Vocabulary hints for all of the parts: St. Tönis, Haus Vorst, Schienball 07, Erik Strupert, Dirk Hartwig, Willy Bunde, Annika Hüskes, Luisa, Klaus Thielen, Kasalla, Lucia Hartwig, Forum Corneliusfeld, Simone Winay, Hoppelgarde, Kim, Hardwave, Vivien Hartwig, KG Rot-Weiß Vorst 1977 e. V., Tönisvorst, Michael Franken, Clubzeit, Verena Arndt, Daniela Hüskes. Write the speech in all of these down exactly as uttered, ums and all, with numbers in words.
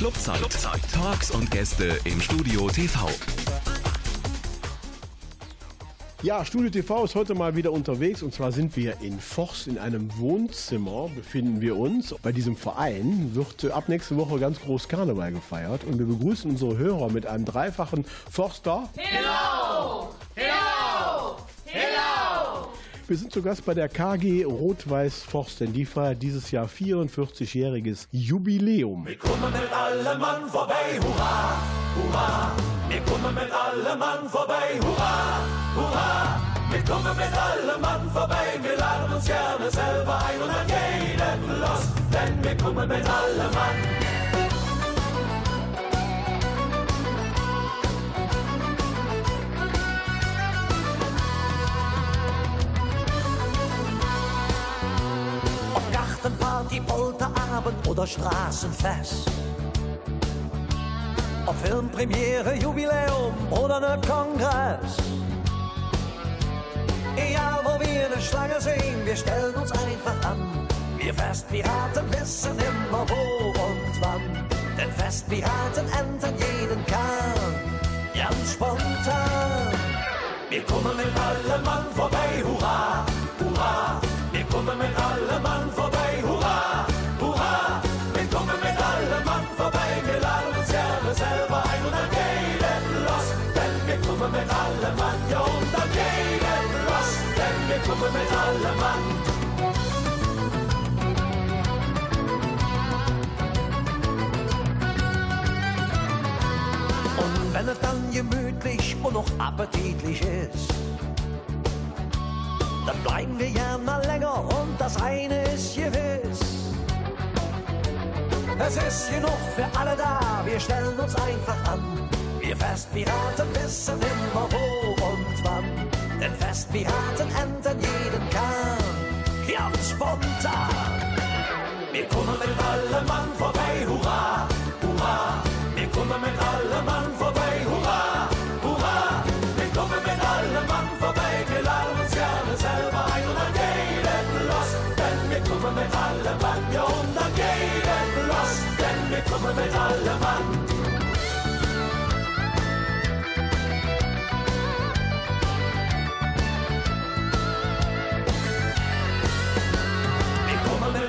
Clubzeit. Clubzeit. Talks und Gäste im Studio T V. Ja, Studio T V ist heute mal wieder unterwegs, und zwar sind wir in Vorst, in einem Wohnzimmer befinden wir uns. Bei diesem Verein wird ab nächste Woche ganz groß Karneval gefeiert, und wir begrüßen unsere Hörer mit einem dreifachen Forster. Hello! Hello! Hello! Wir sind zu Gast bei der K G Rot-Weiß Vorst, denn die feiert dieses Jahr vierundvierzigjähriges Jubiläum. Wir kommen mit allem Mann vorbei, hurra, hurra. Wir kommen mit allem Mann vorbei, hurra. Hurra, wir kommen mit allem Mann vorbei, wir laden uns gerne selber ein und an jeden los, denn wir kommen mit allem Mann. Ob Gartenparty, Polterabend oder Straßenfest, ob Filmpremiere, Jubiläum oder ne Kongress. Egal wo wir eine Schlange sehen, wir stellen uns einfach an. Wir Festpiraten wissen immer wo und wann. Denn Festpiraten enden jeden Kahn, ganz spontan. Wir kommen mit allem Mann vorbei, hurra, hurra. Wir kommen mit allem Mann vorbei, hurra, hurra. Wir kommen mit allem Mann vorbei, wir laden uns gerne selber ein und dann jeden los. Denn wir kommen mit allem Mann, ja und dann jeden. Denn wir kommen mit allem Mann. Und wenn es dann gemütlich und noch appetitlich ist, dann bleiben wir gern mal länger, und das eine ist gewiss. Es ist genug für alle da, wir stellen uns einfach an. Wir Festpiraten wissen immer wo und wann. Denn Festpiraten enden jeden Kahn, ganz spontan. Wir kommen mit allem Mann vorbei, hurra, hurra. Wir kommen mit allem Mann vorbei, hurra, hurra. Wir kommen mit allem Mann vorbei, wir laden uns gerne selber ein und an jeden los. Denn wir kommen mit allem Mann, ja und an jeden los. Denn wir kommen mit allem Mann.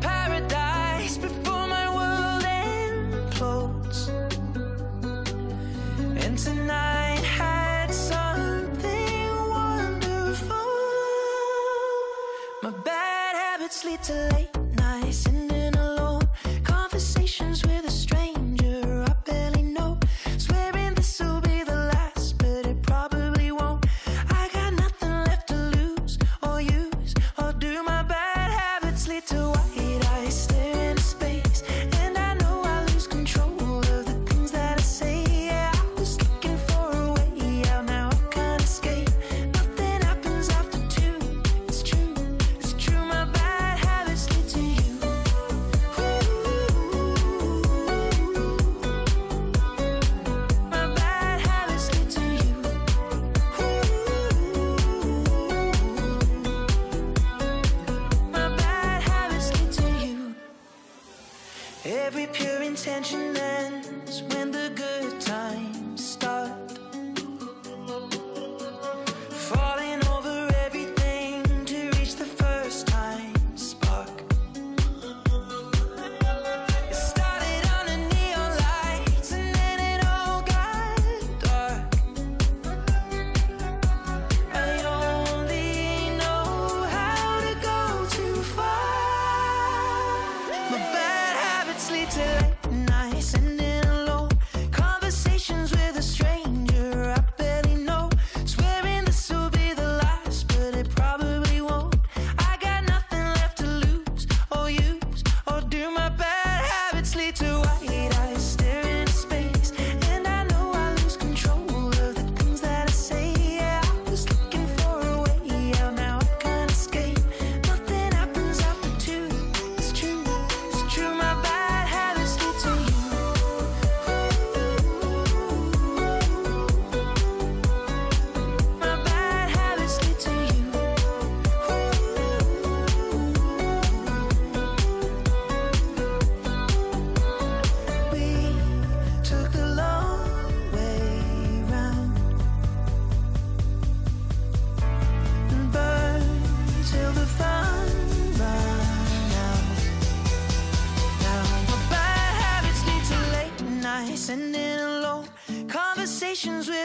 paradise before my world implodes. And tonight had something wonderful. My bad habits lead to late nights and in alone conversations with a stranger I barely know. Swearing this will be the last, but it probably won't. I got nothing left to lose or use or do. My bad to white eyes stare into space, and I know I lose control of the things that I say. Yeah, I was looking for a way out, now I can't escape. Nothing happens after two, it's true, it's true. My bad habits lead to you. Ooh, my bad habits lead to you. Ooh, my bad. Every pure intention ends when the good times start. Falling over everything to reach the first time spark. It started on the neon lights and then it all got dark. I only know how to go too far. My bad lead to late nights and in alone conversations with a stranger I barely know. Swearing this will be the last, but it probably won't. I got nothing left to lose or use or do. My bad habits lead to white eyes staring into space, and I know I lose control of the things that I say. Yeah, I was looking for a way out, now I can't escape. Nothing happens after two, it's true, it's true. My bad with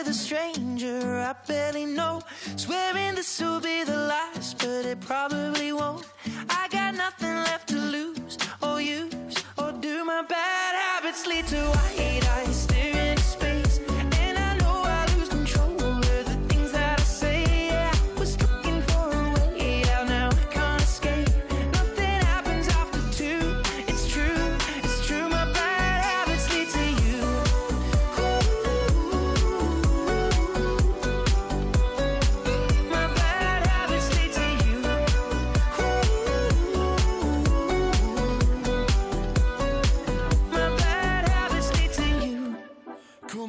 a stranger I barely know. Swearing this will be the last, but it probably won't. I got nothing left to lose or use or do. My bad habits lead to white eyes staring into space, and I know I lose control of the things that I say. Yeah, I was looking for a way out, now I can't escape. Nothing happens after two, it's true, it's true. My bad habits lead to you.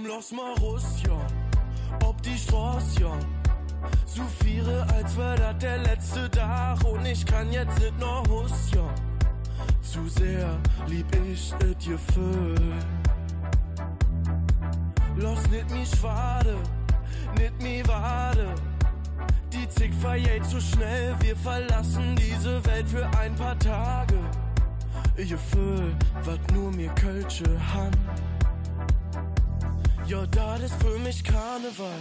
Lass mal raus, ja, ob die Straße, ja. So viele, als wär das der letzte Tag. Und ich kann jetzt nicht noch Hus, ja. Zu sehr lieb ich das Gefühl. Lass nicht mich schwade, nicht mich wade. Die Zick verjährt so schnell, wir verlassen diese Welt für ein paar Tage. Ich erfüll, was nur mir Kölsche han. Ja, das ist für mich Karneval,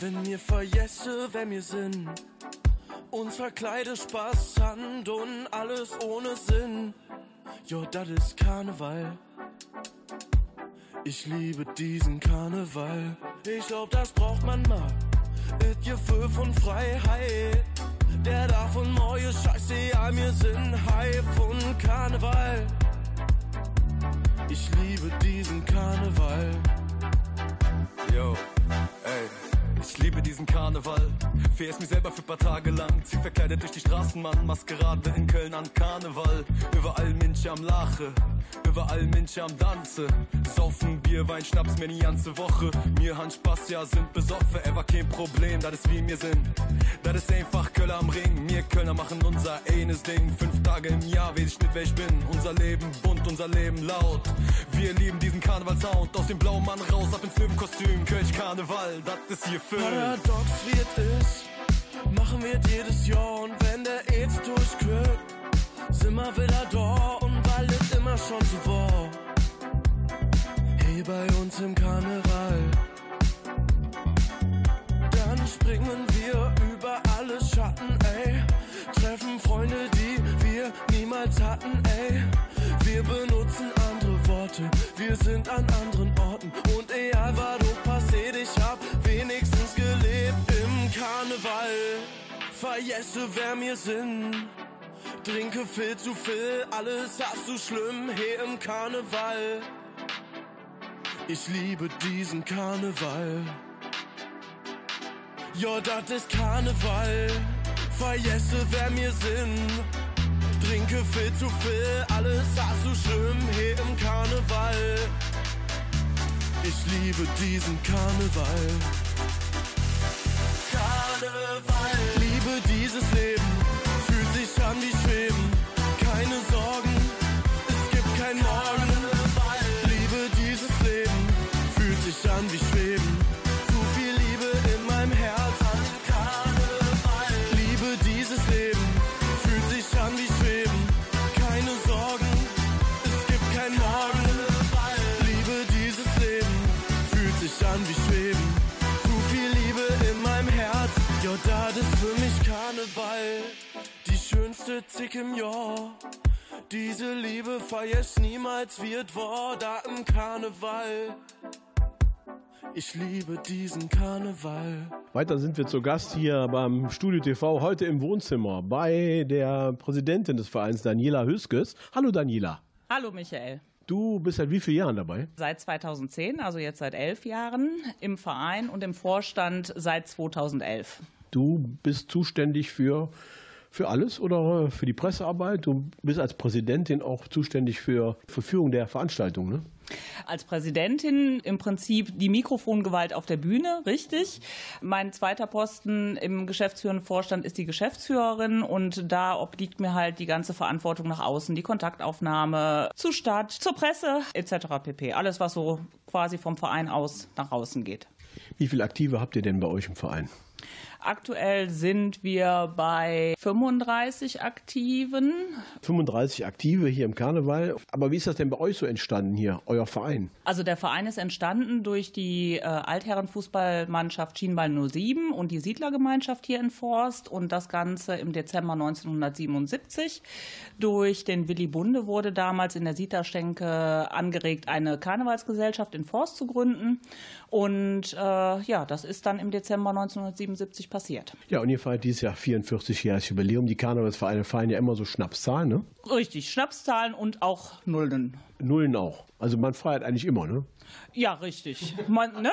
wenn mir vergesse, wer mir sind. Uns verkleide Spaß, Hand und alles ohne Sinn. Ja, das ist Karneval. Ich liebe diesen Karneval. Ich glaub, das braucht man mal. Das Gefühl von Freiheit. Der davon neue Scheiße, ja, wir sind high von Karneval. Ich liebe diesen Karneval. Yo, ey. Ich liebe diesen Karneval, veress mich selber für paar Tage lang. Zieh verkleidet durch die Straßen, Mann, Maskerade in Köln an Karneval. Überall Menschen am Lache, überall Menschen am Tanze. Saufen, Bier, Wein, Schnaps, mir die ganze Woche. Mir han Spaß, ja, sind besoffen, er war kein Problem, das ist wie mir sind. Das ist einfach Kölner am Ring, mir Kölner machen unser eines Ding. Fünf Tage im Jahr, weiß ich nicht, wer ich bin. Unser Leben bunt, unser Leben laut. Wir lieben diesen Karneval-Sound, aus dem blauen Mann raus, ab ins Löwenkostüm. Kölsch-Karneval, das ist hier. Paradox wie es ist, machen wir jedes Jahr und wenn der Aids durchquirlt, sind wir wieder da und weil es immer schon so war. Hey, bei uns im Karneval, dann springen wir über alle Schatten, ey, treffen Freunde, die wir niemals hatten, ey, wir benutzen andere Worte, wir sind an anderen Orten und egal was du passiert, ich hab wenigstens gelebt im Karneval. Vergesse, wer mir sind. Trinke viel zu viel, alles hast du schlimm, hier im Karneval. Ich liebe diesen Karneval. Ja, das ist Karneval. Vergesse, wer mir sind. Trinke viel zu viel, alles hast du schlimm, hier im Karneval. Ich liebe diesen Karneval. Karneval. Liebe dieses Leben, fühlt sich an wie Schweben, keine Sorgen, es gibt kein Morgen. Karneval. Liebe dieses Leben, fühlt sich an wie Schweben, zu viel Liebe in meinem Herzen. Karneval. Liebe dieses Leben, fühlt sich an wie Schweben, keine Sorgen, es gibt kein Morgen. Karneval. Liebe dieses Leben, fühlt sich an wie Schweben, zu viel Liebe in meinem Herz. Ja, das ist für mich Karneval, die schönste Zick im Jahr. Diese Liebe vergiss niemals, wird wahr, da im Karneval. Ich liebe diesen Karneval. Weiter sind wir zu Gast hier beim Studio T V, heute im Wohnzimmer, bei der Präsidentin des Vereins, Daniela Hüskes. Hallo Daniela. Hallo Michael. Du bist seit wie vielen Jahren dabei? Seit zweitausendzehn, also jetzt seit elf Jahren im Verein und im Vorstand seit zweitausendelf. Du bist zuständig für, für alles oder für die Pressearbeit? Du bist als Präsidentin auch zuständig für, für Führung der Veranstaltung, ne? Als Präsidentin im Prinzip die Mikrofongewalt auf der Bühne, richtig. Mein zweiter Posten im geschäftsführenden Vorstand ist die Geschäftsführerin und da obliegt mir halt die ganze Verantwortung nach außen, die Kontaktaufnahme zur Stadt, zur Presse et cetera pp. Alles, was so quasi vom Verein aus nach außen geht. Wie viele Aktive habt ihr denn bei euch im Verein? Aktuell sind wir bei fünfunddreißig Aktiven. fünfunddreißig Aktive hier im Karneval. Aber wie ist das denn bei euch so entstanden hier, euer Verein? Also der Verein ist entstanden durch die äh, Altherrenfußballmannschaft Schienball null sieben und die Siedlergemeinschaft hier in Vorst. Und das Ganze im Dezember neunzehnhundertsiebenundsiebzig. Durch den Willy Bunde wurde damals in der Siedlerschenke angeregt, eine Karnevalsgesellschaft in Vorst zu gründen. Und äh, ja, das ist dann im Dezember neunzehnhundertsiebenundsiebzig passiert. Ja, und ihr feiert dieses Jahr vierundvierzigjähriges Jubiläum. Die Karnevalsvereine feiern ja immer so Schnapszahlen, ne? Richtig, Schnapszahlen und auch Nullen. Nullen auch. Also man feiert eigentlich immer, ne? Ja, richtig. Man, ne?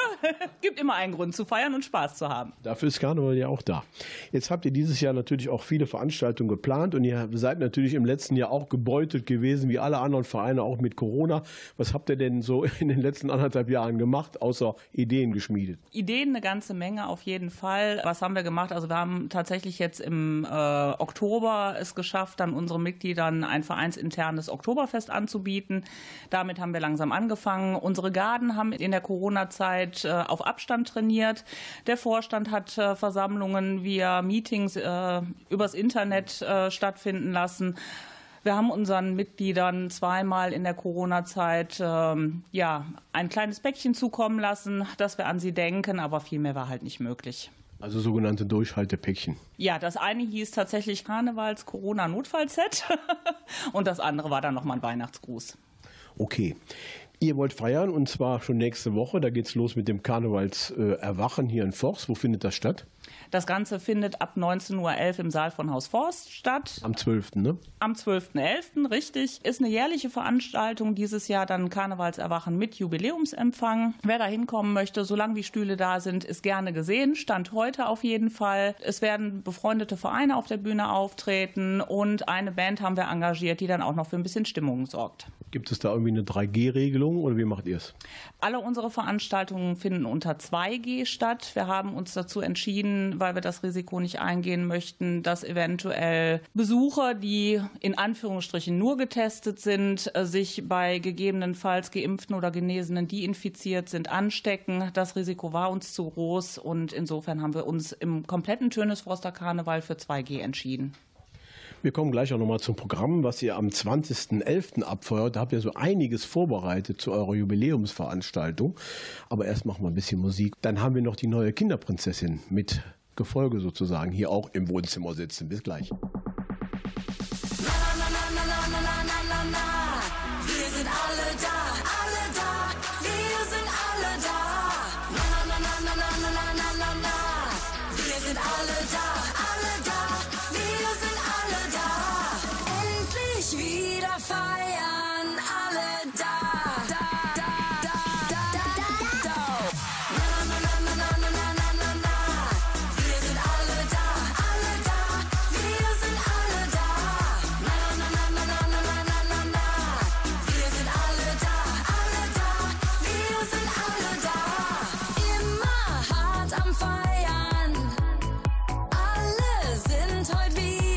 Gibt immer einen Grund zu feiern und Spaß zu haben. Dafür ist Karneval ja auch da. Jetzt habt ihr dieses Jahr natürlich auch viele Veranstaltungen geplant und ihr seid natürlich im letzten Jahr auch gebeutelt gewesen, wie alle anderen Vereine, auch mit Corona. Was habt ihr denn so in den letzten anderthalb Jahren gemacht, außer Ideen geschmiedet? Ideen eine ganze Menge auf jeden Fall. Was haben wir gemacht? Also wir haben tatsächlich jetzt im äh, Oktober es geschafft, dann unseren Mitgliedern ein vereinsinternes Oktoberfest anzubieten. Damit haben wir langsam angefangen. Unsere Garden haben in der Corona-Zeit auf Abstand trainiert. Der Vorstand hat Versammlungen via Meetings übers Internet stattfinden lassen. Wir haben unseren Mitgliedern zweimal in der Corona-Zeit ähm, ja, ein kleines Päckchen zukommen lassen, dass wir an sie denken, aber viel mehr war halt nicht möglich. Also sogenannte Durchhaltepäckchen. Ja, das eine hieß tatsächlich Karnevals-Corona-Notfallset und das andere war dann nochmal ein Weihnachtsgruß. Okay. Ihr wollt feiern und zwar schon nächste Woche. Da geht's los mit dem Karnevalserwachen hier in Vorst. Wo findet das statt? Das Ganze findet ab neunzehn Uhr elf im Saal von Haus Vorst statt. Am zwölften ne? Am zwölften elften richtig. Ist eine jährliche Veranstaltung. Dieses Jahr dann Karnevalserwachen mit Jubiläumsempfang. Wer da hinkommen möchte, solange die Stühle da sind, ist gerne gesehen. Stand heute auf jeden Fall. Es werden befreundete Vereine auf der Bühne auftreten und eine Band haben wir engagiert, die dann auch noch für ein bisschen Stimmung sorgt. Gibt es da irgendwie eine drei G Regelung oder wie macht ihr es? Alle unsere Veranstaltungen finden unter zwei G statt. Wir haben uns dazu entschieden, weil wir das Risiko nicht eingehen möchten, dass eventuell Besucher, die in Anführungsstrichen nur getestet sind, sich bei gegebenenfalls Geimpften oder Genesenen, die infiziert sind, anstecken. Das Risiko war uns zu groß und insofern haben wir uns im kompletten Tönisvorster Karneval für zwei G entschieden. Wir kommen gleich auch nochmal zum Programm, was ihr am zwanzigsten elften abfeuert. Da habt ihr so einiges vorbereitet zu eurer Jubiläumsveranstaltung. Aber erst machen wir ein bisschen Musik. Dann haben wir noch die neue Kinderprinzessin mit Gefolge sozusagen hier auch im Wohnzimmer sitzen. Bis gleich. Na, na, na, na, na, na, na, na, na. Wir sind alle da, alle da. Wir sind alle da. Na, na, na, na, na, na, na, na, na. Wir sind alle da, alle da. Wir sind alle da. Endlich wieder feiern, alle da. Da, da, da, da, da, da, da. Na, na, na, na, na, na, na, na, na. Wir sind alle da, alle da. Wir sind alle da. Na, na, na, na, na, na, na, na, na. Wir sind alle da, alle da. Wir sind alle da. Immer hart am Feiern. Alle sind heute wieder.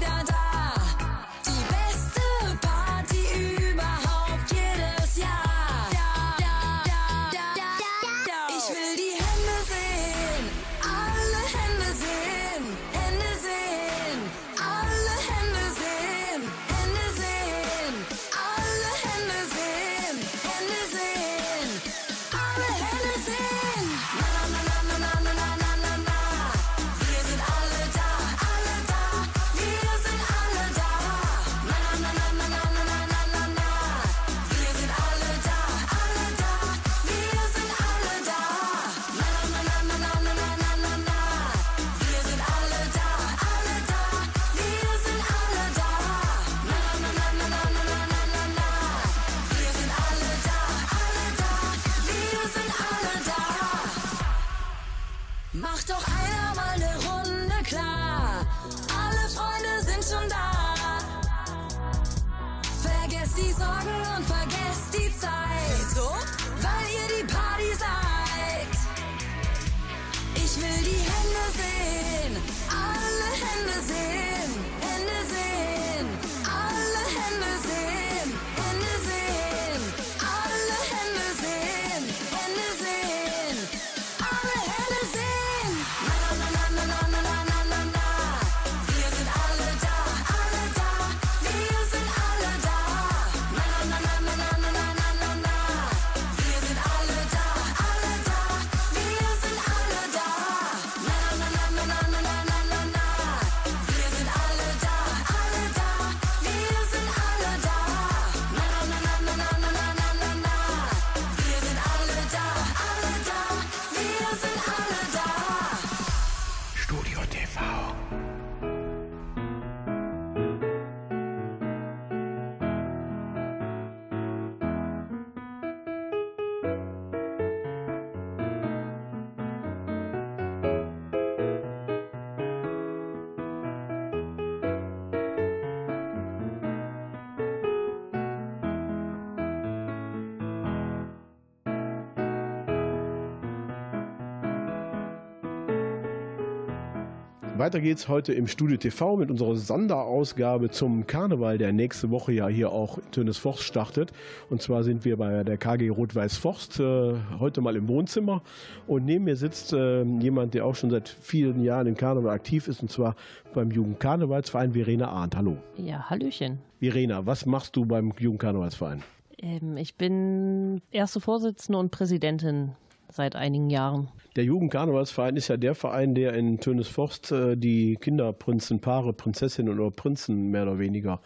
Weiter geht's heute im Studio T V mit unserer Sonderausgabe zum Karneval, der nächste Woche ja hier auch in Tönisvorst startet. Und zwar sind wir bei der K G Rot-Weiß Vorst äh, heute mal im Wohnzimmer. Und neben mir sitzt äh, jemand, der auch schon seit vielen Jahren im Karneval aktiv ist, und zwar beim Jugendkarnevalsverein, Verena Arndt. Hallo. Ja, hallöchen. Verena, was machst du beim Jugendkarnevalsverein? Ähm, ich bin erste Vorsitzende und Präsidentin seit einigen Jahren. Der Jugendkarnevalsverein ist ja der Verein, der in Tönisvorst äh, die Kinderprinzen, Paare, Prinzessinnen oder Prinzen mehr oder weniger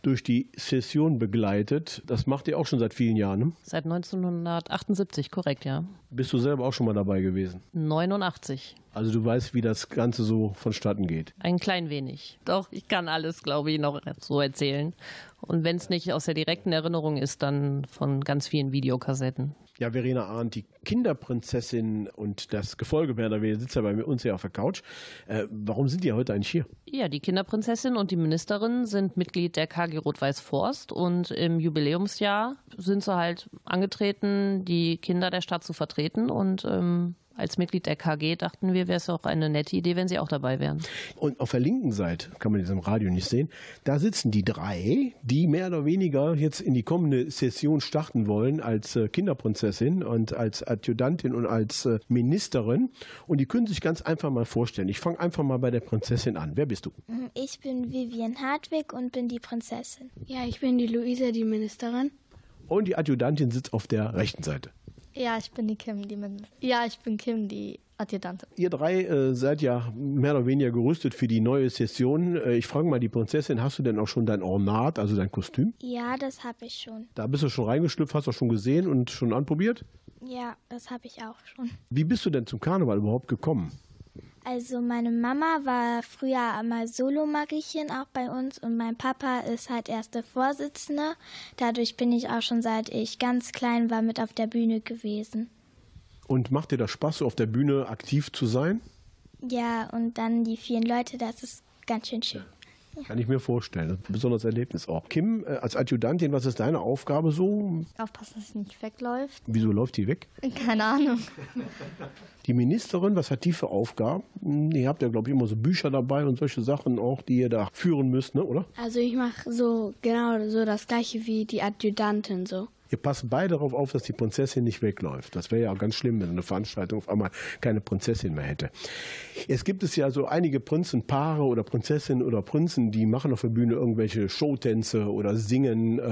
durch die Session begleitet. Das macht ihr auch schon seit vielen Jahren, ne? Seit neunzehnhundertachtundsiebzig, korrekt, ja. Bist du selber auch schon mal dabei gewesen? neunundachtzig. Also du weißt, wie das Ganze so vonstatten geht? Ein klein wenig. Doch, ich kann alles, glaube ich, noch so erzählen. Und wenn es nicht aus der direkten Erinnerung ist, dann von ganz vielen Videokassetten. Ja, Verena Arndt, die Kinderprinzessin und das Gefolge mehr oder weniger sitzt ja bei uns hier auf der Couch. Äh, warum sind die heute eigentlich hier? Ja, die Kinderprinzessin und die Ministerin sind Mitglied der K G Rot-Weiß Vorst und im Jubiläumsjahr sind sie halt angetreten, die Kinder der Stadt zu vertreten, und ähm als Mitglied der K G dachten wir, wäre es auch eine nette Idee, wenn sie auch dabei wären. Und auf der linken Seite, kann man jetzt im Radio nicht sehen, da sitzen die drei, die mehr oder weniger jetzt in die kommende Session starten wollen als Kinderprinzessin und als Adjutantin und als Ministerin. Und die können sich ganz einfach mal vorstellen. Ich fange einfach mal bei der Prinzessin an. Wer bist du? Ich bin Vivien Hartwig und bin die Prinzessin. Ja, ich bin die Luisa, die Ministerin. Und die Adjutantin sitzt auf der rechten Seite. Ja, ich bin die Kim, die Min Ja, ich bin Kim, die Adjutantin. Ihr drei äh, seid ja mehr oder weniger gerüstet für die neue Session. Äh, ich frage mal die Prinzessin, hast du denn auch schon dein Ornat, also dein Kostüm? Ja, das habe ich schon. Da bist du schon reingeschlüpft, hast du schon gesehen und schon anprobiert? Ja, das habe ich auch schon. Wie bist du denn zum Karneval überhaupt gekommen? Also meine Mama war früher einmal Solo-Mariechen auch bei uns und mein Papa ist halt erste Vorsitzende. Dadurch bin ich auch schon, seit ich ganz klein war, mit auf der Bühne gewesen. Und macht dir das Spaß, so auf der Bühne aktiv zu sein? Ja, und dann die vielen Leute, das ist ganz schön schön. Ja. Kann ich mir vorstellen. Das ist ein besonderes Erlebnis auch. Kim, als Adjutantin, was ist deine Aufgabe so? Aufpassen, dass sie nicht wegläuft. Wieso läuft die weg? Keine Ahnung. Die Ministerin, was hat die für Aufgaben? Ihr habt ja, glaube ich, immer so Bücher dabei und solche Sachen auch, die ihr da führen müsst, ne, oder? Also ich mache so genau so das Gleiche wie die Adjutantin so. Ihr passt beide darauf auf, dass die Prinzessin nicht wegläuft. Das wäre ja auch ganz schlimm, wenn eine Veranstaltung auf einmal keine Prinzessin mehr hätte. Jetzt gibt es ja so einige Prinzenpaare oder Prinzessinnen oder Prinzen, die machen auf der Bühne irgendwelche Showtänze oder singen.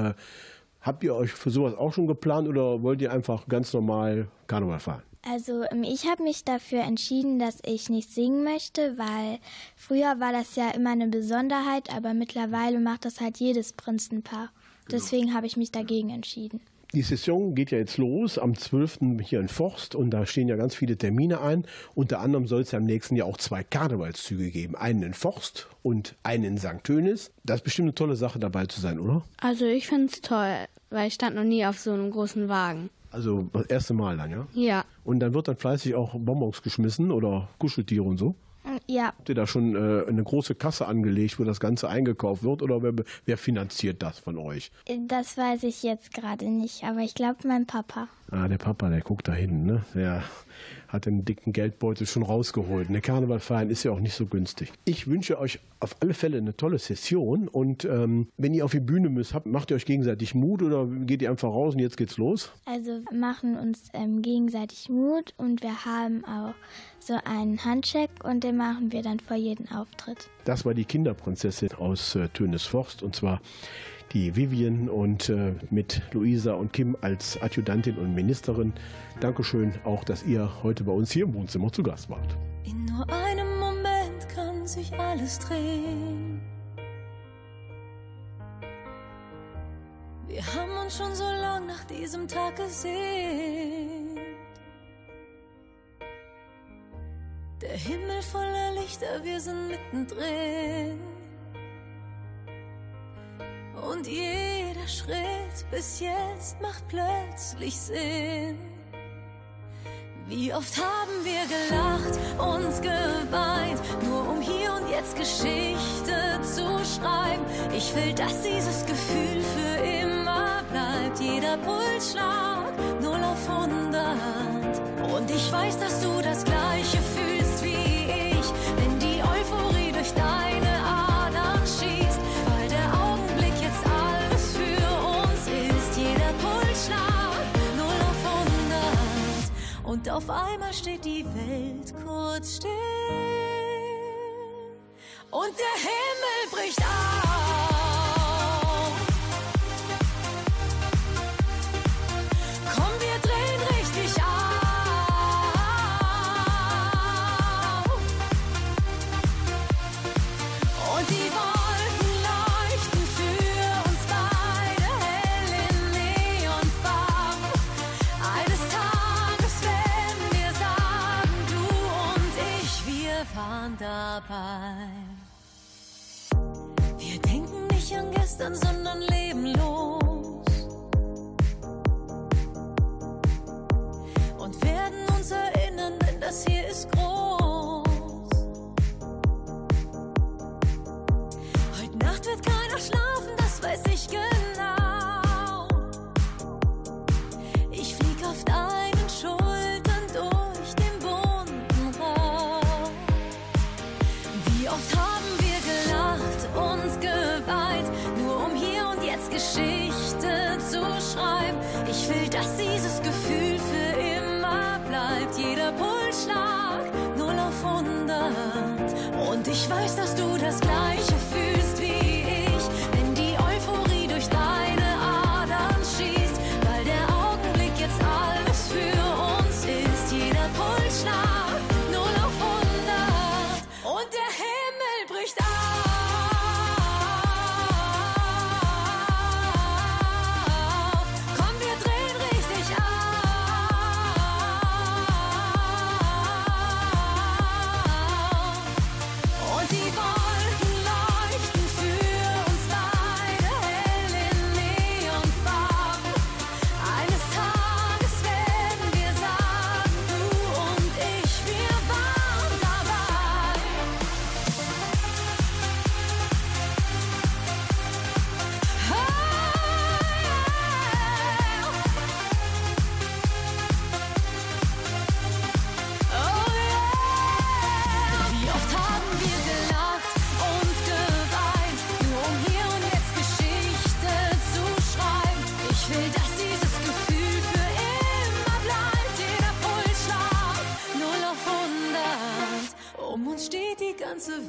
Habt ihr euch für sowas auch schon geplant oder wollt ihr einfach ganz normal Karneval fahren? Also ich habe mich dafür entschieden, dass ich nicht singen möchte, weil früher war das ja immer eine Besonderheit, aber mittlerweile macht das halt jedes Prinzenpaar. Deswegen habe ich mich dagegen entschieden. Die Session geht ja jetzt los am zwölften hier in Vorst und da stehen ja ganz viele Termine ein. Unter anderem soll es ja im nächsten Jahr auch zwei Karnevalszüge geben. Einen in Vorst und einen in Sankt Tönis. Das ist bestimmt eine tolle Sache, dabei zu sein, oder? Also ich finde es toll, weil ich stand noch nie auf so einem großen Wagen. Also das erste Mal dann, ja? Ja. Und dann wird dann fleißig auch Bonbons geschmissen oder Kuscheltiere und so? Ja. Habt ihr da schon äh, eine große Kasse angelegt, wo das Ganze eingekauft wird? Oder wer, wer finanziert das von euch? Das weiß ich jetzt gerade nicht, aber ich glaube, mein Papa. Ah, der Papa, der guckt da hin, ne? Der hat den dicken Geldbeutel schon rausgeholt. Der Karnevalverein ist ja auch nicht so günstig. Ich wünsche euch auf alle Fälle eine tolle Session. Und ähm, wenn ihr auf die Bühne müsst, habt, macht ihr euch gegenseitig Mut oder geht ihr einfach raus und jetzt geht's los? Also wir machen uns ähm, gegenseitig Mut und wir haben auch so einen Handcheck und den machen wir dann vor jedem Auftritt. Das war die Kinderprinzessin aus äh, Tönisvorst, und zwar die Vivien und äh, mit Luisa und Kim als Adjutantin und Ministerin. Dankeschön auch, dass ihr heute bei uns hier im Wohnzimmer zu Gast wart. In nur einem Moment kann sich alles drehen. Wir haben uns schon so lang nach diesem Tag gesehnt. Der Himmel voller Lichter, wir sind mittendrin. Und jeder Schritt bis jetzt macht plötzlich Sinn. Wie oft haben wir gelacht, uns geweint, nur um hier und jetzt Geschichte zu schreiben. Ich will, dass dieses Gefühl für immer bleibt. Jeder Pulsschlag, null auf hundert. Und ich weiß, dass du das Gleiche fühlst wie ich, wenn die Euphorie und auf einmal steht die Welt kurz still und der Himmel bricht auf. Komm, wir drehen richtig auf und die Wolken dabei. Wir denken nicht an gestern, sondern leben los und werden uns erinnern, denn das hier ist groß. Heute Nacht wird keiner schlafen, das weiß ich genau. Ich flieg auf deinen Schultern durch den bunten Raum. Oft haben wir gelacht und geweint, nur um hier und jetzt Geschichte zu schreiben. Ich will, dass dieses Gefühl für immer bleibt. Jeder Pulsschlag null auf hundert. Und ich weiß, dass du das Gleiche fühlst wie ich, wenn die Euphorie durch deine Adern schießt, weil der Augenblick jetzt alles für uns ist. Jeder Pulsschlag null auf hundert. Und der bricht auf. Komm, wir drehen richtig auf. Und die Wolken leuchten für uns beide hell in Neonfarben. Eines Tages werden wir sagen, du und ich, wir waren dabei.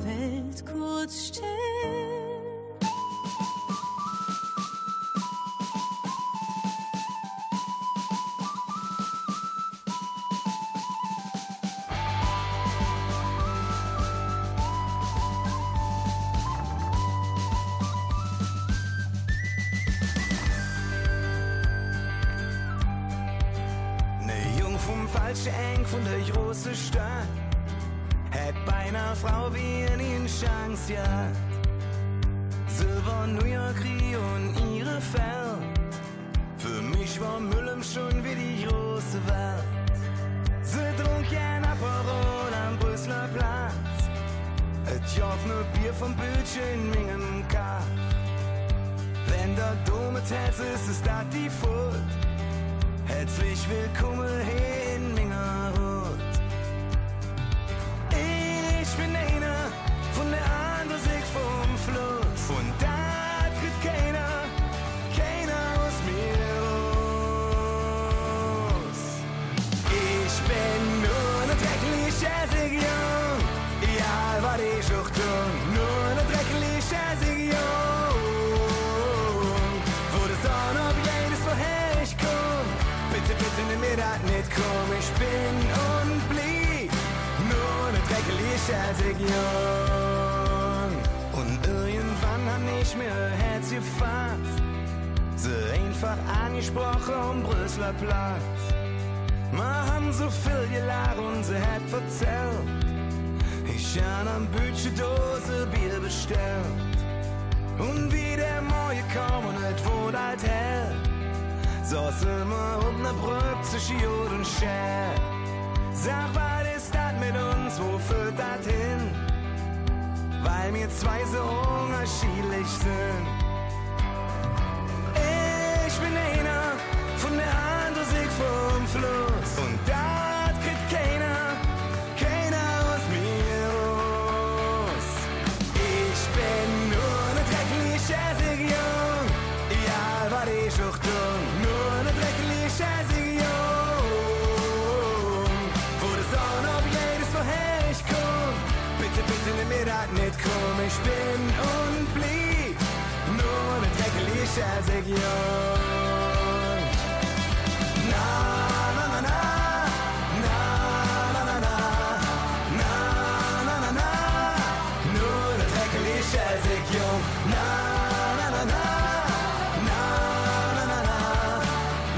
Welt kurz still. Ne Jung vom falschen Eng von der großen Stadt. Hätt bei einer Frau wie in Chance, ja. Silber, New York, Rio und ihre Feld. Für mich war Müllem schon wie die große Welt. Sie trunk ein Aperol am Brüsseler Platz. Et joff ne Bier vom Bildchen mingem Kaff. Wenn der Dome tätz ist, ist dat die Furt. Herzlich willkommen hier in Mingerhut. Ich bin einer von der anderen Sicht vom Fluss. Und da tritt keiner, keiner aus mir raus. Ich bin nur eine dreckliche Region. Egal, was ich auch tun, nur eine dreckliche Region. Wo das auch noch jedes, woher ich komm. Bitte, bitte, nimm mir das nicht krumm. Ich bin und blieb dreckliche Region. Und irgendwann hat nicht mehr Herz gefasst. Sie einfach angesprochen um Brüsseler Platz. Wir haben so viel gelacht und sie hat verzählt. Ich hab am Bütchen Dose Bier bestellt. Und wie der Morgen kam und es wurde halt hell, saß immer auf ner Brücke zwischen Jod und Schell. Sag, was ist das mit uns, wo führt das hin? Weil wir zwei so unterschiedlich sind. Ich bin einer von der anderen Sicht vom Fluss. Und das kriegt keiner, keiner aus mir raus. Ich bin nur eine dreckliche Region. Egal, was ich auch tue, nur eine dreckliche Region. komisch bin und blieb nur eine dreckelige Region. Na, na, na, na, na, na, na, na, na, na, na, na, nur eine dreckelige Region. Na, na, na, na, na, na,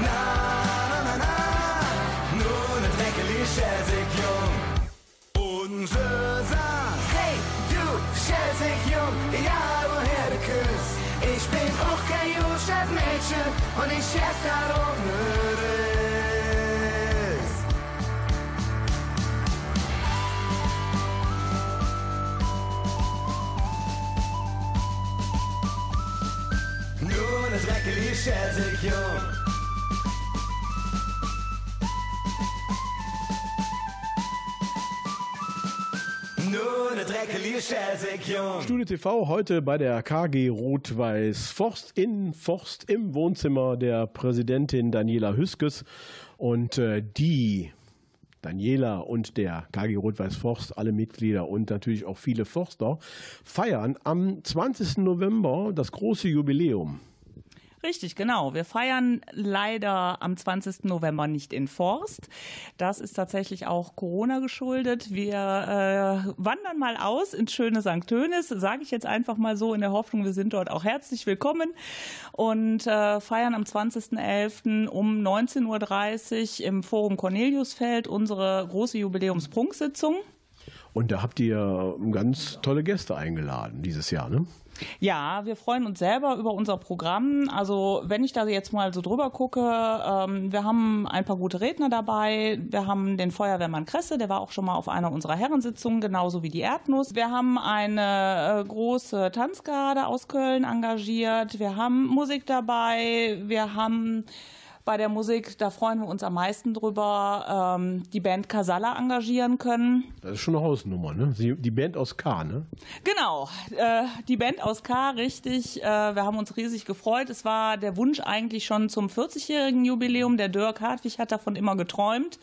na, na, na, na, na, nur eine dreckelige Region. Unsere Sache. Schätzig jung, egal woher du küsst. Ich bin auch kein Jungstadtmädchen und ich schätze darum nötig. Nur eine dreckige schätzig jung. Studio T V heute bei der K G Rot-Weiß Vorst in Vorst im Wohnzimmer der Präsidentin Daniela Hüskes. Und äh, die Daniela und der K G Rot-Weiß Vorst, alle Mitglieder und natürlich auch viele Forster, feiern am zwanzigsten November das große Jubiläum. Richtig, genau. Wir feiern leider am zwanzigsten November nicht in Vorst. Das ist tatsächlich auch Corona geschuldet. Wir äh, wandern mal aus ins schöne Sankt Tönis, sage ich jetzt einfach mal so, in der Hoffnung, wir sind dort auch herzlich willkommen. Und äh, feiern am zwanzigsten elften um neunzehn Uhr dreißig im Forum Corneliusfeld unsere große Jubiläumsprunksitzung. Und da habt ihr ganz tolle Gäste eingeladen dieses Jahr, ne? Ja, wir freuen uns selber über unser Programm. Also wenn ich da jetzt mal so drüber gucke, ähm, wir haben ein paar gute Redner dabei. Wir haben den Feuerwehrmann Kresse, der war auch schon mal auf einer unserer Herrensitzungen, genauso wie die Erdnuss. Wir haben eine äh, große Tanzgarde aus Köln engagiert. Wir haben Musik dabei. Wir haben bei der Musik, da freuen wir uns am meisten drüber, ähm, die Band Kasalla engagieren können. Das ist schon eine Hausnummer, ne? Die Band aus K, ne? Genau, äh, die Band aus K, richtig. Äh, wir haben uns riesig gefreut. Es war der Wunsch eigentlich schon zum vierzigjährigen Jubiläum. Der Dirk Hartwig hat davon immer geträumt.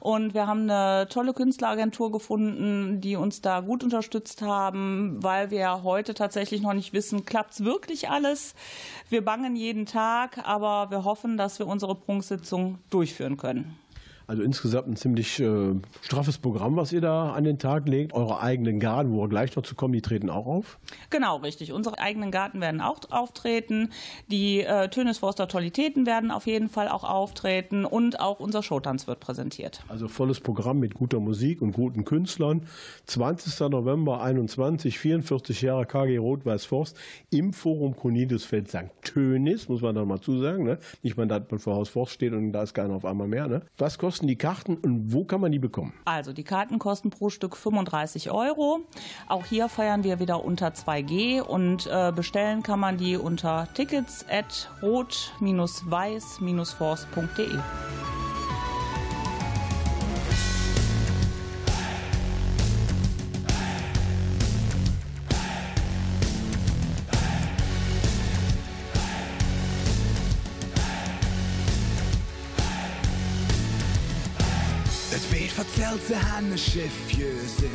Und wir haben eine tolle Künstleragentur gefunden, die uns da gut unterstützt haben, weil wir heute tatsächlich noch nicht wissen, klappt's wirklich alles? Wir bangen jeden Tag, aber wir hoffen, dass wir unsere Prunksitzung durchführen können. Also insgesamt ein ziemlich äh, straffes Programm, was ihr da an den Tag legt. Eure eigenen Garden, wo wir gleich noch zu kommen, die treten auch auf? Genau, richtig. Unsere eigenen Garten werden auch auftreten. Die äh, Tönisvorster Tollitäten werden auf jeden Fall auch auftreten. Und auch unser Showtanz wird präsentiert. Also volles Programm mit guter Musik und guten Künstlern. zwanzigsten November einundzwanzig, vierundvierzig Jahre K G Rot-Weiß Vorst im Forum Corneliusfeld Sankt Tönis. Muss man da mal zusagen. Ne? Nicht, man da vor Haus Vorst steht und da ist keiner auf einmal mehr. Ne? Was kostet die Karten und wo kann man die bekommen? Also die Karten kosten pro Stück fünfunddreißig Euro. Auch hier feiern wir wieder unter zwei G und äh, bestellen kann man die unter tickets at rot dash weiß dash forst punkt de. Verzählt se Hanne Schiffje sind.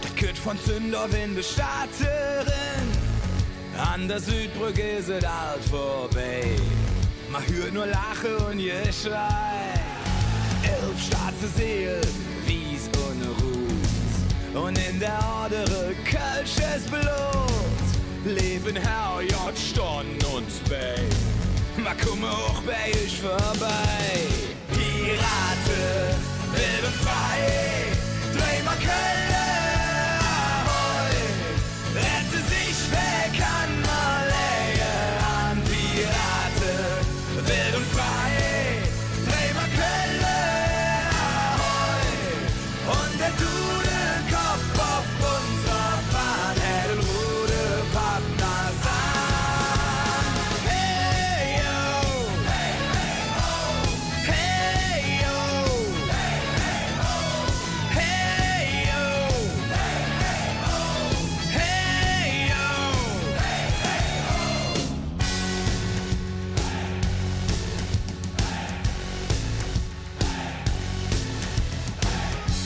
Das Kütt von Zündorwin bis Starterin. An der Südbrücke ist es alt vorbei. Man hört nur Lache und Geschrei. Elf schwarze Seelen, wie's ohne Ruß. Und in der Ordere kölsches Blut. Leben Herr J. Storn und Spey. Man komme auch bei ich vorbei. Pirate. Leben frei, dreh mal Köln, ahoi, rette sich, wer kann mal läge an Pirate. Leben frei, dreh mal Köln, ahoi, und der Dudelkopf auf unserer Fahrt, Heldenrude, Pappnasan. Hey yo, hey hey ho, hey yo.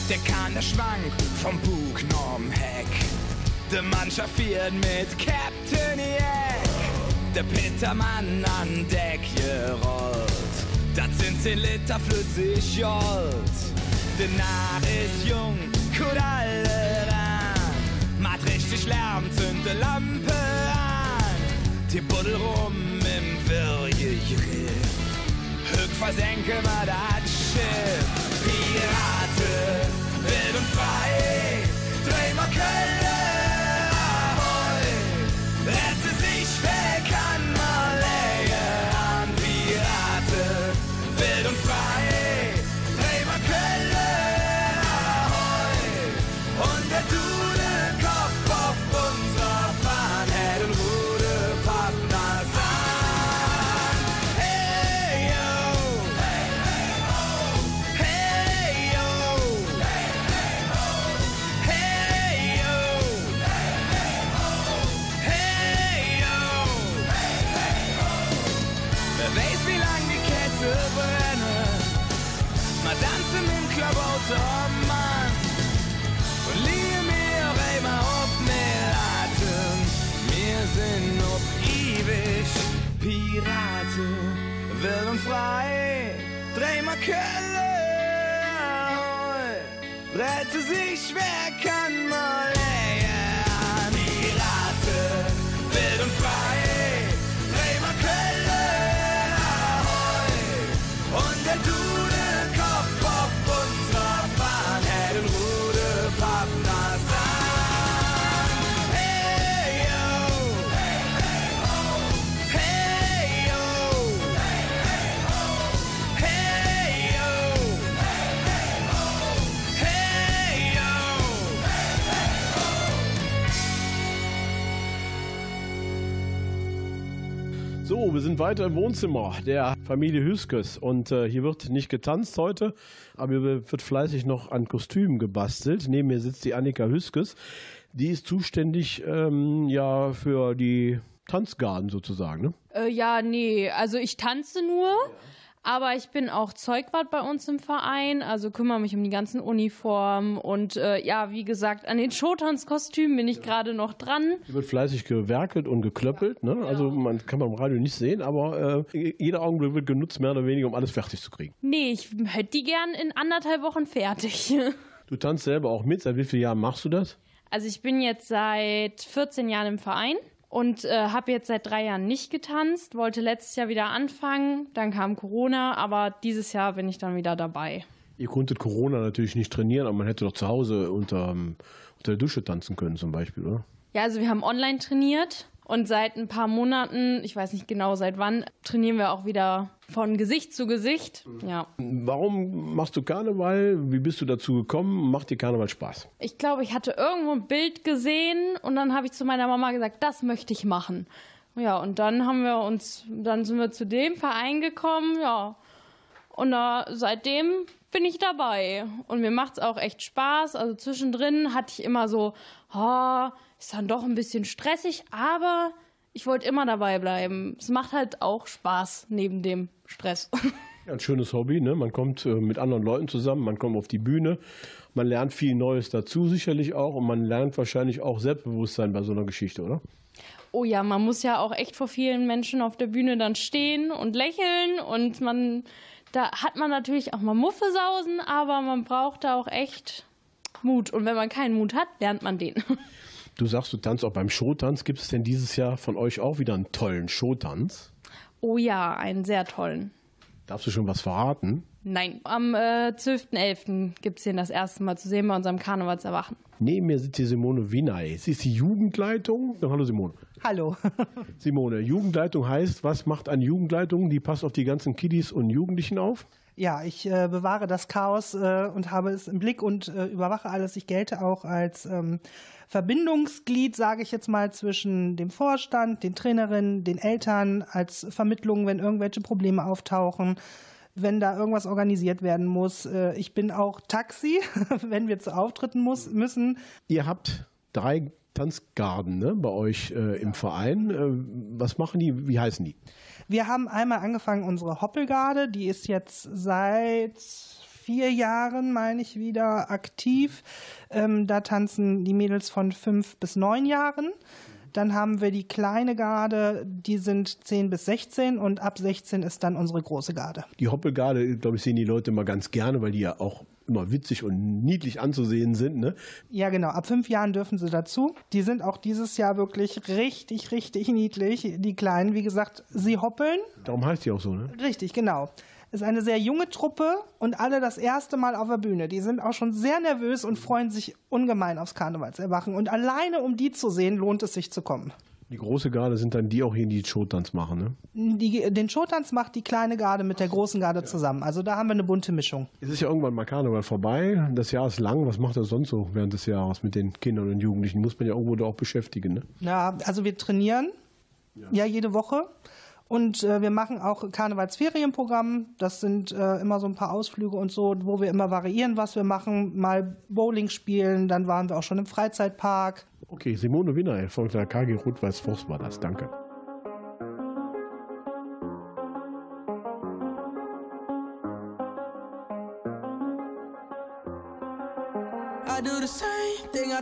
Der Kahn, der schwankt vom Bug norm Heck. Die Mannschaft fährt mit Captain Jack, der Petermann an Deck gerollt. Das sind zehn Liter flüssig Jolt. Der Narr ist jung, kommt alle ran. Macht richtig Lärm, zündet die Lampe an. Die Buddel rum im Wirrgegriff. Höck versenke mal das Schiff. Pirate, wild und frei, dreh mal Kölle, ahoi. Rette sich, wer kann mal Läge an. Pirate, wild und frei, dreh mal Kölle, ahoi. Und der Dude Kopf auf unserer Fahne, den Rude Partners an. Hey yo, hey hey ho, hey yo, hey hey ho, hey yo, hey hey ho, hey yo, hey hey ho. Wer weiß, wie lang die Kette brennen, mal tanzen im Club Automat und liege mir einmal auf mir Atem. Wir sind ob ewig Pirate, wild und frei, dreh mal Kölle, ahoi. Rette sich, wer kann mal lehren. Pirate, wild und frei, dreh mal Kölle, ahoi. Und der Dude Kopf auf unserer Fahne, den Rude Pappnas an. Hey yo, hey hey ho, hey yo, hey hey ho, hey yo, hey hey ho, hey yo, hey hey ho. So, wir sind weiter im Wohnzimmer der Familie Hüskes und äh, hier wird nicht getanzt heute, aber hier wird fleißig noch an Kostümen gebastelt. Neben mir sitzt die Annika Hüskes, die ist zuständig ähm, ja für die Tanzgarten sozusagen, ne? Äh, ja, nee, also ich tanze nur, ja. Aber ich bin auch Zeugwart bei uns im Verein, also kümmere mich um die ganzen Uniformen und äh, ja, wie gesagt, an den Showtanzkostümen bin ich ja. gerade noch dran. Hier wird fleißig gewerkelt und geklöppelt, ja. ne? Also ja. man kann beim Radio nicht sehen, aber äh, jeder Augenblick wird genutzt, mehr oder weniger, um alles fertig zu kriegen. Nee, ich hätte die gern in anderthalb Wochen fertig. Du tanzt selber auch mit, seit wie vielen Jahren machst du das? Also ich bin jetzt seit vierzehn Jahren im Verein. Und äh, habe jetzt seit drei Jahren nicht getanzt, wollte letztes Jahr wieder anfangen, dann kam Corona, aber dieses Jahr bin ich dann wieder dabei. Ihr konntet Corona natürlich nicht trainieren, aber man hätte doch zu Hause unter, unter der Dusche tanzen können zum Beispiel, oder? Ja, also wir haben online trainiert und seit ein paar Monaten, ich weiß nicht genau seit wann, trainieren wir auch wieder von Gesicht zu Gesicht. Ja. Warum machst du Karneval? Wie bist du dazu gekommen? Macht dir Karneval Spaß? Ich glaube, ich hatte irgendwo ein Bild gesehen und dann habe ich zu meiner Mama gesagt, das möchte ich machen. Ja, und dann haben wir uns, dann sind wir zu dem Verein gekommen, ja. Und da, seitdem bin ich dabei. Und mir macht es auch echt Spaß. Also zwischendrin hatte ich immer so, oh, ist dann doch ein bisschen stressig, aber ich wollte immer dabei bleiben. Es macht halt auch Spaß neben dem Stress. Ja, ein schönes Hobby, ne? Man kommt äh, mit anderen Leuten zusammen, man kommt auf die Bühne, man lernt viel Neues dazu sicherlich auch und man lernt wahrscheinlich auch Selbstbewusstsein bei so einer Geschichte, oder? Oh ja, man muss ja auch echt vor vielen Menschen auf der Bühne dann stehen und lächeln und man, da hat man natürlich auch mal Muffesausen, aber man braucht da auch echt Mut und wenn man keinen Mut hat, lernt man den. Du sagst, du tanzt auch beim Showtanz. Gibt es denn dieses Jahr von euch auch wieder einen tollen Showtanz? Oh ja, einen sehr tollen. Darfst du schon was verraten? Nein, am äh, zwölften elften gibt es ihn das erste Mal zu sehen bei unserem Karnevalserwachen. Neben mir sitzt die Simone Winay. Sie ist die Jugendleitung. Oh, hallo Simone. Hallo. Simone, Jugendleitung heißt, was macht eine Jugendleitung? Die passt auf die ganzen Kiddies und Jugendlichen auf? Ja, ich äh, bewahre das Chaos äh, und habe es im Blick und äh, überwache alles. Ich gelte auch als ähm, Verbindungsglied, sage ich jetzt mal, zwischen dem Vorstand, den Trainerinnen, den Eltern, als Vermittlung, wenn irgendwelche Probleme auftauchen, wenn da irgendwas organisiert werden muss. Äh, ich bin auch Taxi, wenn wir zu Auftritten muss, müssen. Ihr habt drei Tanzgarten, ne, bei euch äh, im Verein. Äh, was machen die? Wie heißen die? Wir haben einmal angefangen unsere Hoppelgarde, die ist jetzt seit vier Jahren, meine ich, wieder aktiv. Ähm, da tanzen die Mädels von fünf bis neun Jahren. Dann haben wir die kleine Garde, die sind zehn bis sechzehn und ab sechzehn ist dann unsere große Garde. Die Hoppelgarde, glaube ich, sehen die Leute immer ganz gerne, weil die ja auch immer witzig und niedlich anzusehen sind, ne? Ja, genau. Ab fünf Jahren dürfen sie dazu. Die sind auch dieses Jahr wirklich richtig, richtig niedlich, die Kleinen. Wie gesagt, sie hoppeln. Darum heißt die auch so, ne? Richtig, genau. Ist eine sehr junge Truppe und alle das erste Mal auf der Bühne. Die sind auch schon sehr nervös und freuen sich ungemein aufs Karnevalserwachen. Und alleine, um die zu sehen, lohnt es sich zu kommen. Die große Garde sind dann die auch hier, die den Showtanz machen, ne? Die, den Showtanz macht die kleine Garde mit der großen Garde zusammen. Also da haben wir eine bunte Mischung. Es ist ja irgendwann mal Karneval vorbei. Das Jahr ist lang. Was macht er sonst so während des Jahres mit den Kindern und Jugendlichen? Muss man ja irgendwo da auch beschäftigen, ne? Ja, also wir trainieren ja, ja jede Woche. Und äh, wir machen auch Karnevalsferienprogramm. Das sind äh, immer so ein paar Ausflüge und so, wo wir immer variieren, was wir machen. Mal Bowling spielen, dann waren wir auch schon im Freizeitpark. Okay, Simone Winay von der K G Rot-Weiß Vorst war das. Danke. I do the same thing I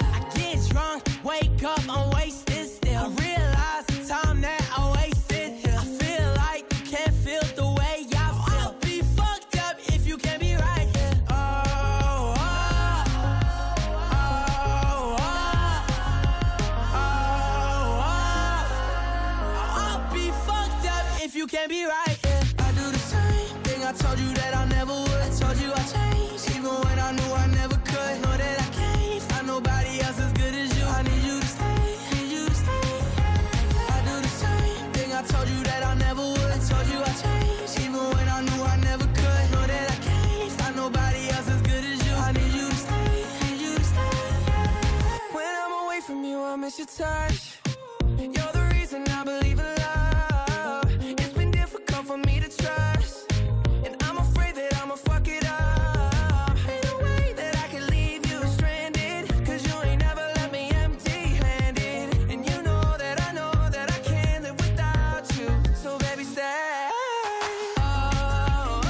I get drunk, wake up, I'm wasted still. I realize the time that I wasted here. I feel like you can't feel the way I feel. I'll be fucked up if you can't be right here. Oh, oh, oh, oh, oh, oh. I'll be fucked up if you can't be right here. I do the same thing I told you that I never would. I told you I changed, even when I knew I never could. Know that I can't find nobody else as good as you. I need you to stay, need you to stay. I do the same thing I told you that I never would. I told you I changed, even when I knew I never could. Know that I can't find nobody else as good as you. I need you to stay, need you to stay. When I'm away from you, I miss your touch. You're the reason I believe in love. It's been difficult for me to trust. And I'm afraid that I'ma fuck it up. Ain't no way that I can leave you stranded. Cause you ain't never left me empty handed. And you know that I know that I can't live without you. So baby stay. Oh, oh, oh,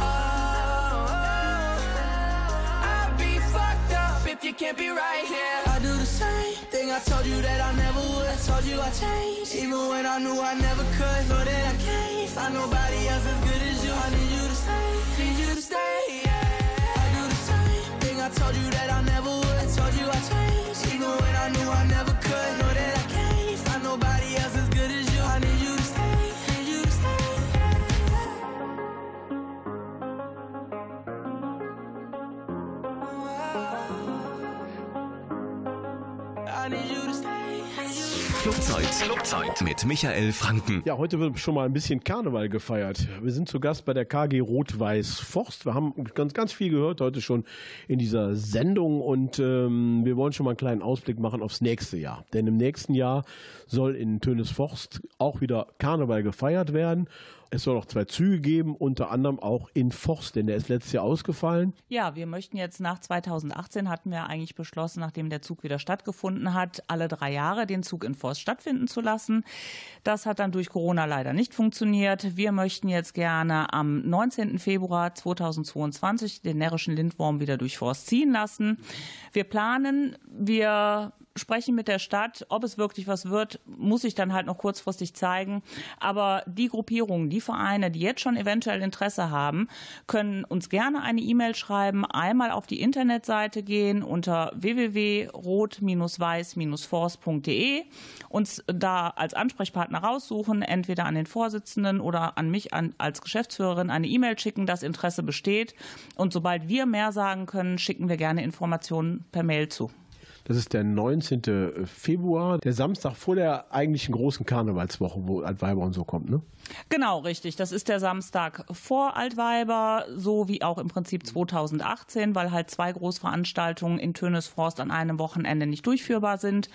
oh, oh. I'll be fucked up if you can't be right here. I do the same thing I told you that I never would. I told you I changed, even when I knew I never could. Know that I can't find nobody else as good as you. I need you to stay, need you to stay. I do the same thing I told you that I never would. I told you I changed, even when I knew I never could. Know that I can't find nobody else as good as you. I need you to stay, need you to stay. I need you to stay, need you to stay. Clubzeit. Clubzeit mit Michael Franken. Ja, heute wird schon mal ein bisschen Karneval gefeiert. Wir sind zu Gast bei der K G Rot-Weiß Vorst. Wir haben ganz, ganz viel gehört heute schon in dieser Sendung und ähm, wir wollen schon mal einen kleinen Ausblick machen aufs nächste Jahr. Denn im nächsten Jahr soll in Tönisvorst auch wieder Karneval gefeiert werden. Es soll auch zwei Züge geben, unter anderem auch in Vorst, denn der ist letztes Jahr ausgefallen. Ja, wir möchten jetzt nach zweitausendachtzehn, hatten wir eigentlich beschlossen, nachdem der Zug wieder stattgefunden hat, alle drei Jahre den Zug in Vorst stattfinden zu lassen. Das hat dann durch Corona leider nicht funktioniert. Wir möchten jetzt gerne am neunzehnten Februar zweitausendzweiundzwanzig den närrischen Lindwurm wieder durch Vorst ziehen lassen. Wir planen, wir sprechen mit der Stadt, ob es wirklich was wird, muss ich dann halt noch kurzfristig zeigen. Aber die Gruppierungen, die Vereine, die jetzt schon eventuell Interesse haben, können uns gerne eine E-Mail schreiben, einmal auf die Internetseite gehen unter w w w punkt rot weiß vorst punkt d e, uns da als Ansprechpartner raussuchen, entweder an den Vorsitzenden oder an mich an, als Geschäftsführerin eine E-Mail schicken, dass Interesse besteht. Und sobald wir mehr sagen können, schicken wir gerne Informationen per Mail zu. Das ist der neunzehnten Februar, der Samstag vor der eigentlichen großen Karnevalswoche, wo Altweiber und so kommt, ne? Genau, richtig. Das ist der Samstag vor Altweiber, so wie auch im Prinzip zweitausendachtzehn, weil halt zwei Großveranstaltungen in Tönisvorst an einem Wochenende nicht durchführbar sind.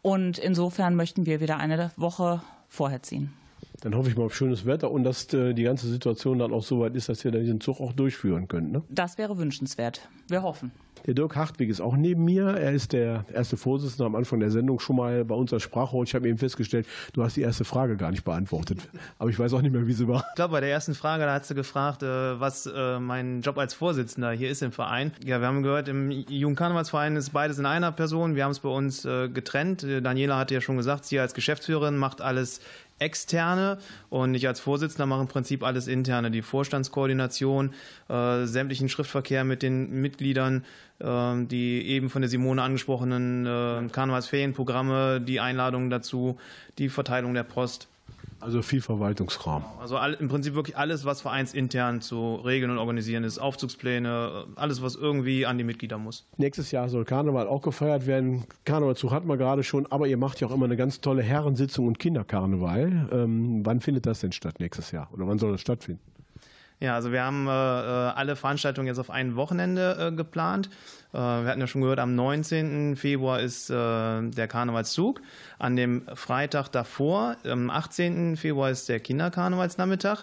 Und insofern möchten wir wieder eine Woche vorherziehen. Dann hoffe ich mal auf schönes Wetter und dass die ganze Situation dann auch so weit ist, dass wir diesen Zug auch durchführen können. Ne? Das wäre wünschenswert. Wir hoffen. Der Dirk Hartwig ist auch neben mir. Er ist der erste Vorsitzende am Anfang der Sendung schon mal bei uns als Sprachrohr. Ich habe eben festgestellt, du hast die erste Frage gar nicht beantwortet. Aber ich weiß auch nicht mehr, wie sie war. Ich glaube, bei der ersten Frage, da hat sie gefragt, was mein Job als Vorsitzender hier ist im Verein. Ja, wir haben gehört, im Jugendkarnevalsverein ist beides in einer Person. Wir haben es bei uns getrennt. Daniela hatte ja schon gesagt, sie als Geschäftsführerin macht alles Externe und ich als Vorsitzender mache im Prinzip alles Interne, die Vorstandskoordination, äh, sämtlichen Schriftverkehr mit den Mitgliedern, äh, die eben von der Simone angesprochenen äh, Karnevalsferienprogramme, die Einladungen dazu, die Verteilung der Post. Also viel Verwaltungsrahmen. Also all, im Prinzip wirklich alles, was vereinsintern zu regeln und organisieren ist. Aufzugspläne, alles, was irgendwie an die Mitglieder muss. Nächstes Jahr soll Karneval auch gefeiert werden. Karnevalzug hatten wir gerade schon, aber ihr macht ja auch immer eine ganz tolle Herrensitzung und Kinderkarneval. Ähm, wann findet das denn statt nächstes Jahr? Oder wann soll das stattfinden? Ja, also wir haben äh, alle Veranstaltungen jetzt auf ein Wochenende äh, geplant. Äh, wir hatten ja schon gehört, am neunzehnten Februar ist äh, der Karnevalszug. An dem Freitag davor, am achtzehnten Februar, ist der Kinderkarnevalsnachmittag,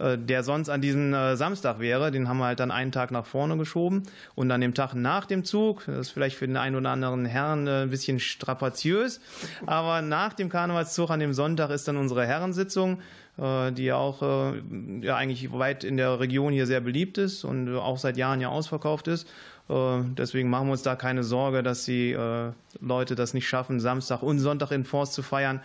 äh, der sonst an diesem äh, Samstag wäre. Den haben wir halt dann einen Tag nach vorne geschoben. Und an dem Tag nach dem Zug, das ist vielleicht für den einen oder anderen Herrn äh, ein bisschen strapaziös, aber nach dem Karnevalszug an dem Sonntag ist dann unsere Herrensitzung, die ja auch ja, eigentlich weit in der Region hier sehr beliebt ist und auch seit Jahren ja ausverkauft ist. Deswegen machen wir uns da keine Sorge, dass die Leute das nicht schaffen, Samstag und Sonntag in Forst zu feiern.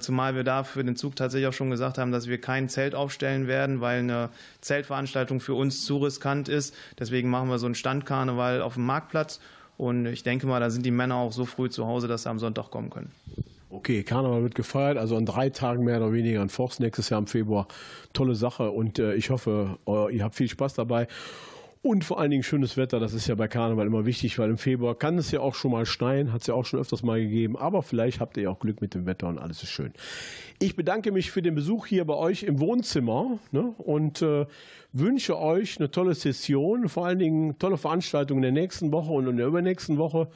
Zumal wir da für den Zug tatsächlich auch schon gesagt haben, dass wir kein Zelt aufstellen werden, weil eine Zeltveranstaltung für uns zu riskant ist. Deswegen machen wir so einen Standkarneval auf dem Marktplatz. Und ich denke mal, da sind die Männer auch so früh zu Hause, dass sie am Sonntag kommen können. Okay, Karneval wird gefeiert, also an drei Tagen mehr oder weniger in Forst, nächstes Jahr im Februar. Tolle Sache und äh, ich hoffe, ihr habt viel Spaß dabei. Und vor allen Dingen schönes Wetter, das ist ja bei Karneval immer wichtig, weil im Februar kann es ja auch schon mal schneien, hat es ja auch schon öfters mal gegeben. Aber vielleicht habt ihr ja auch Glück mit dem Wetter und alles ist schön. Ich bedanke mich für den Besuch hier bei euch im Wohnzimmer, ne, und äh, wünsche euch eine tolle Session, vor allen Dingen tolle Veranstaltungen in der nächsten Woche und in der übernächsten Woche.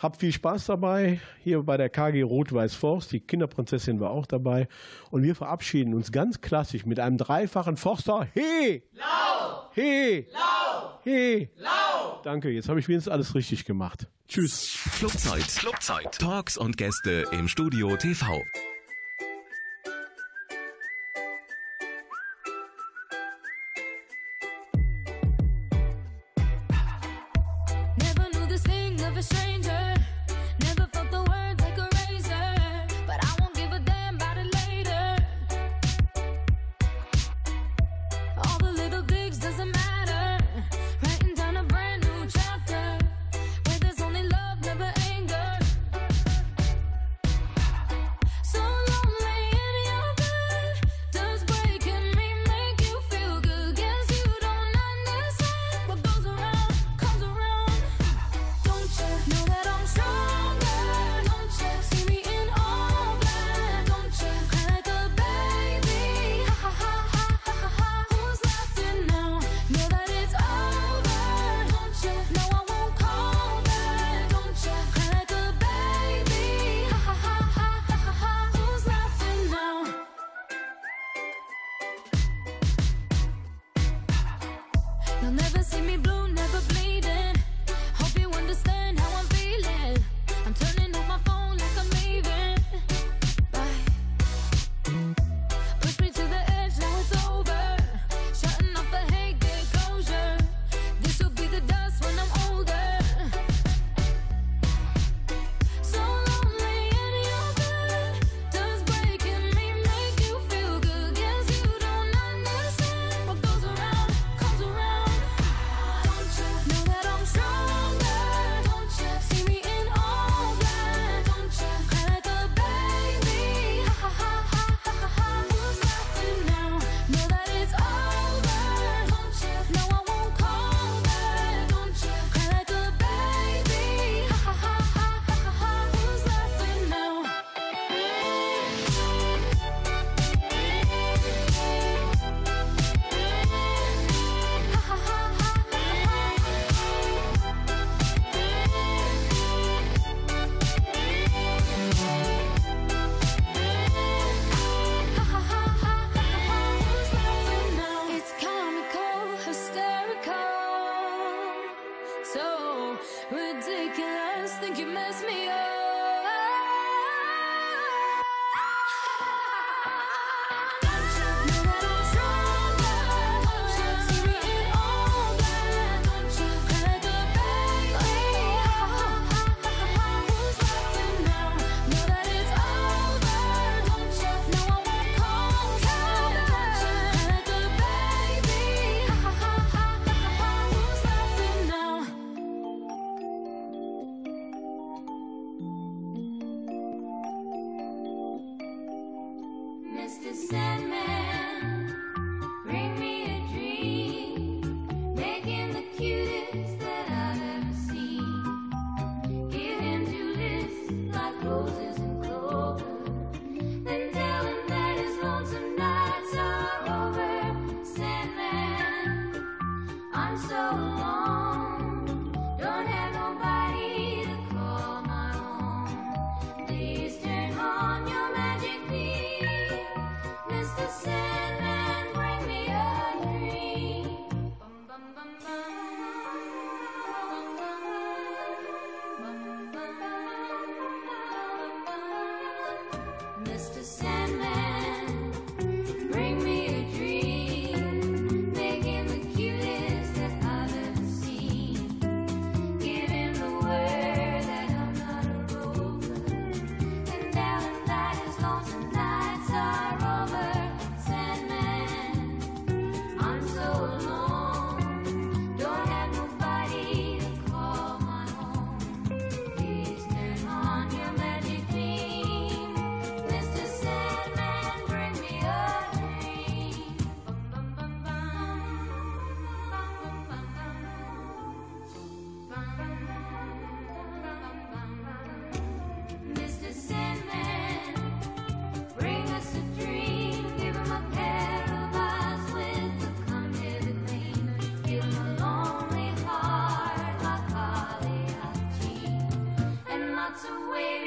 Habt viel Spaß dabei, hier bei der K G Rot-Weiß Vorst. Die Kinderprinzessin war auch dabei. Und wir verabschieden uns ganz klassisch mit einem dreifachen Forster. He! Lau! He! Lau! He! Lau! Danke, jetzt habe ich wenigstens alles richtig gemacht. Tschüss. Clubzeit. Clubzeit. Talks und Gäste im Studio T V. So ridiculous, think you messed me up. Away.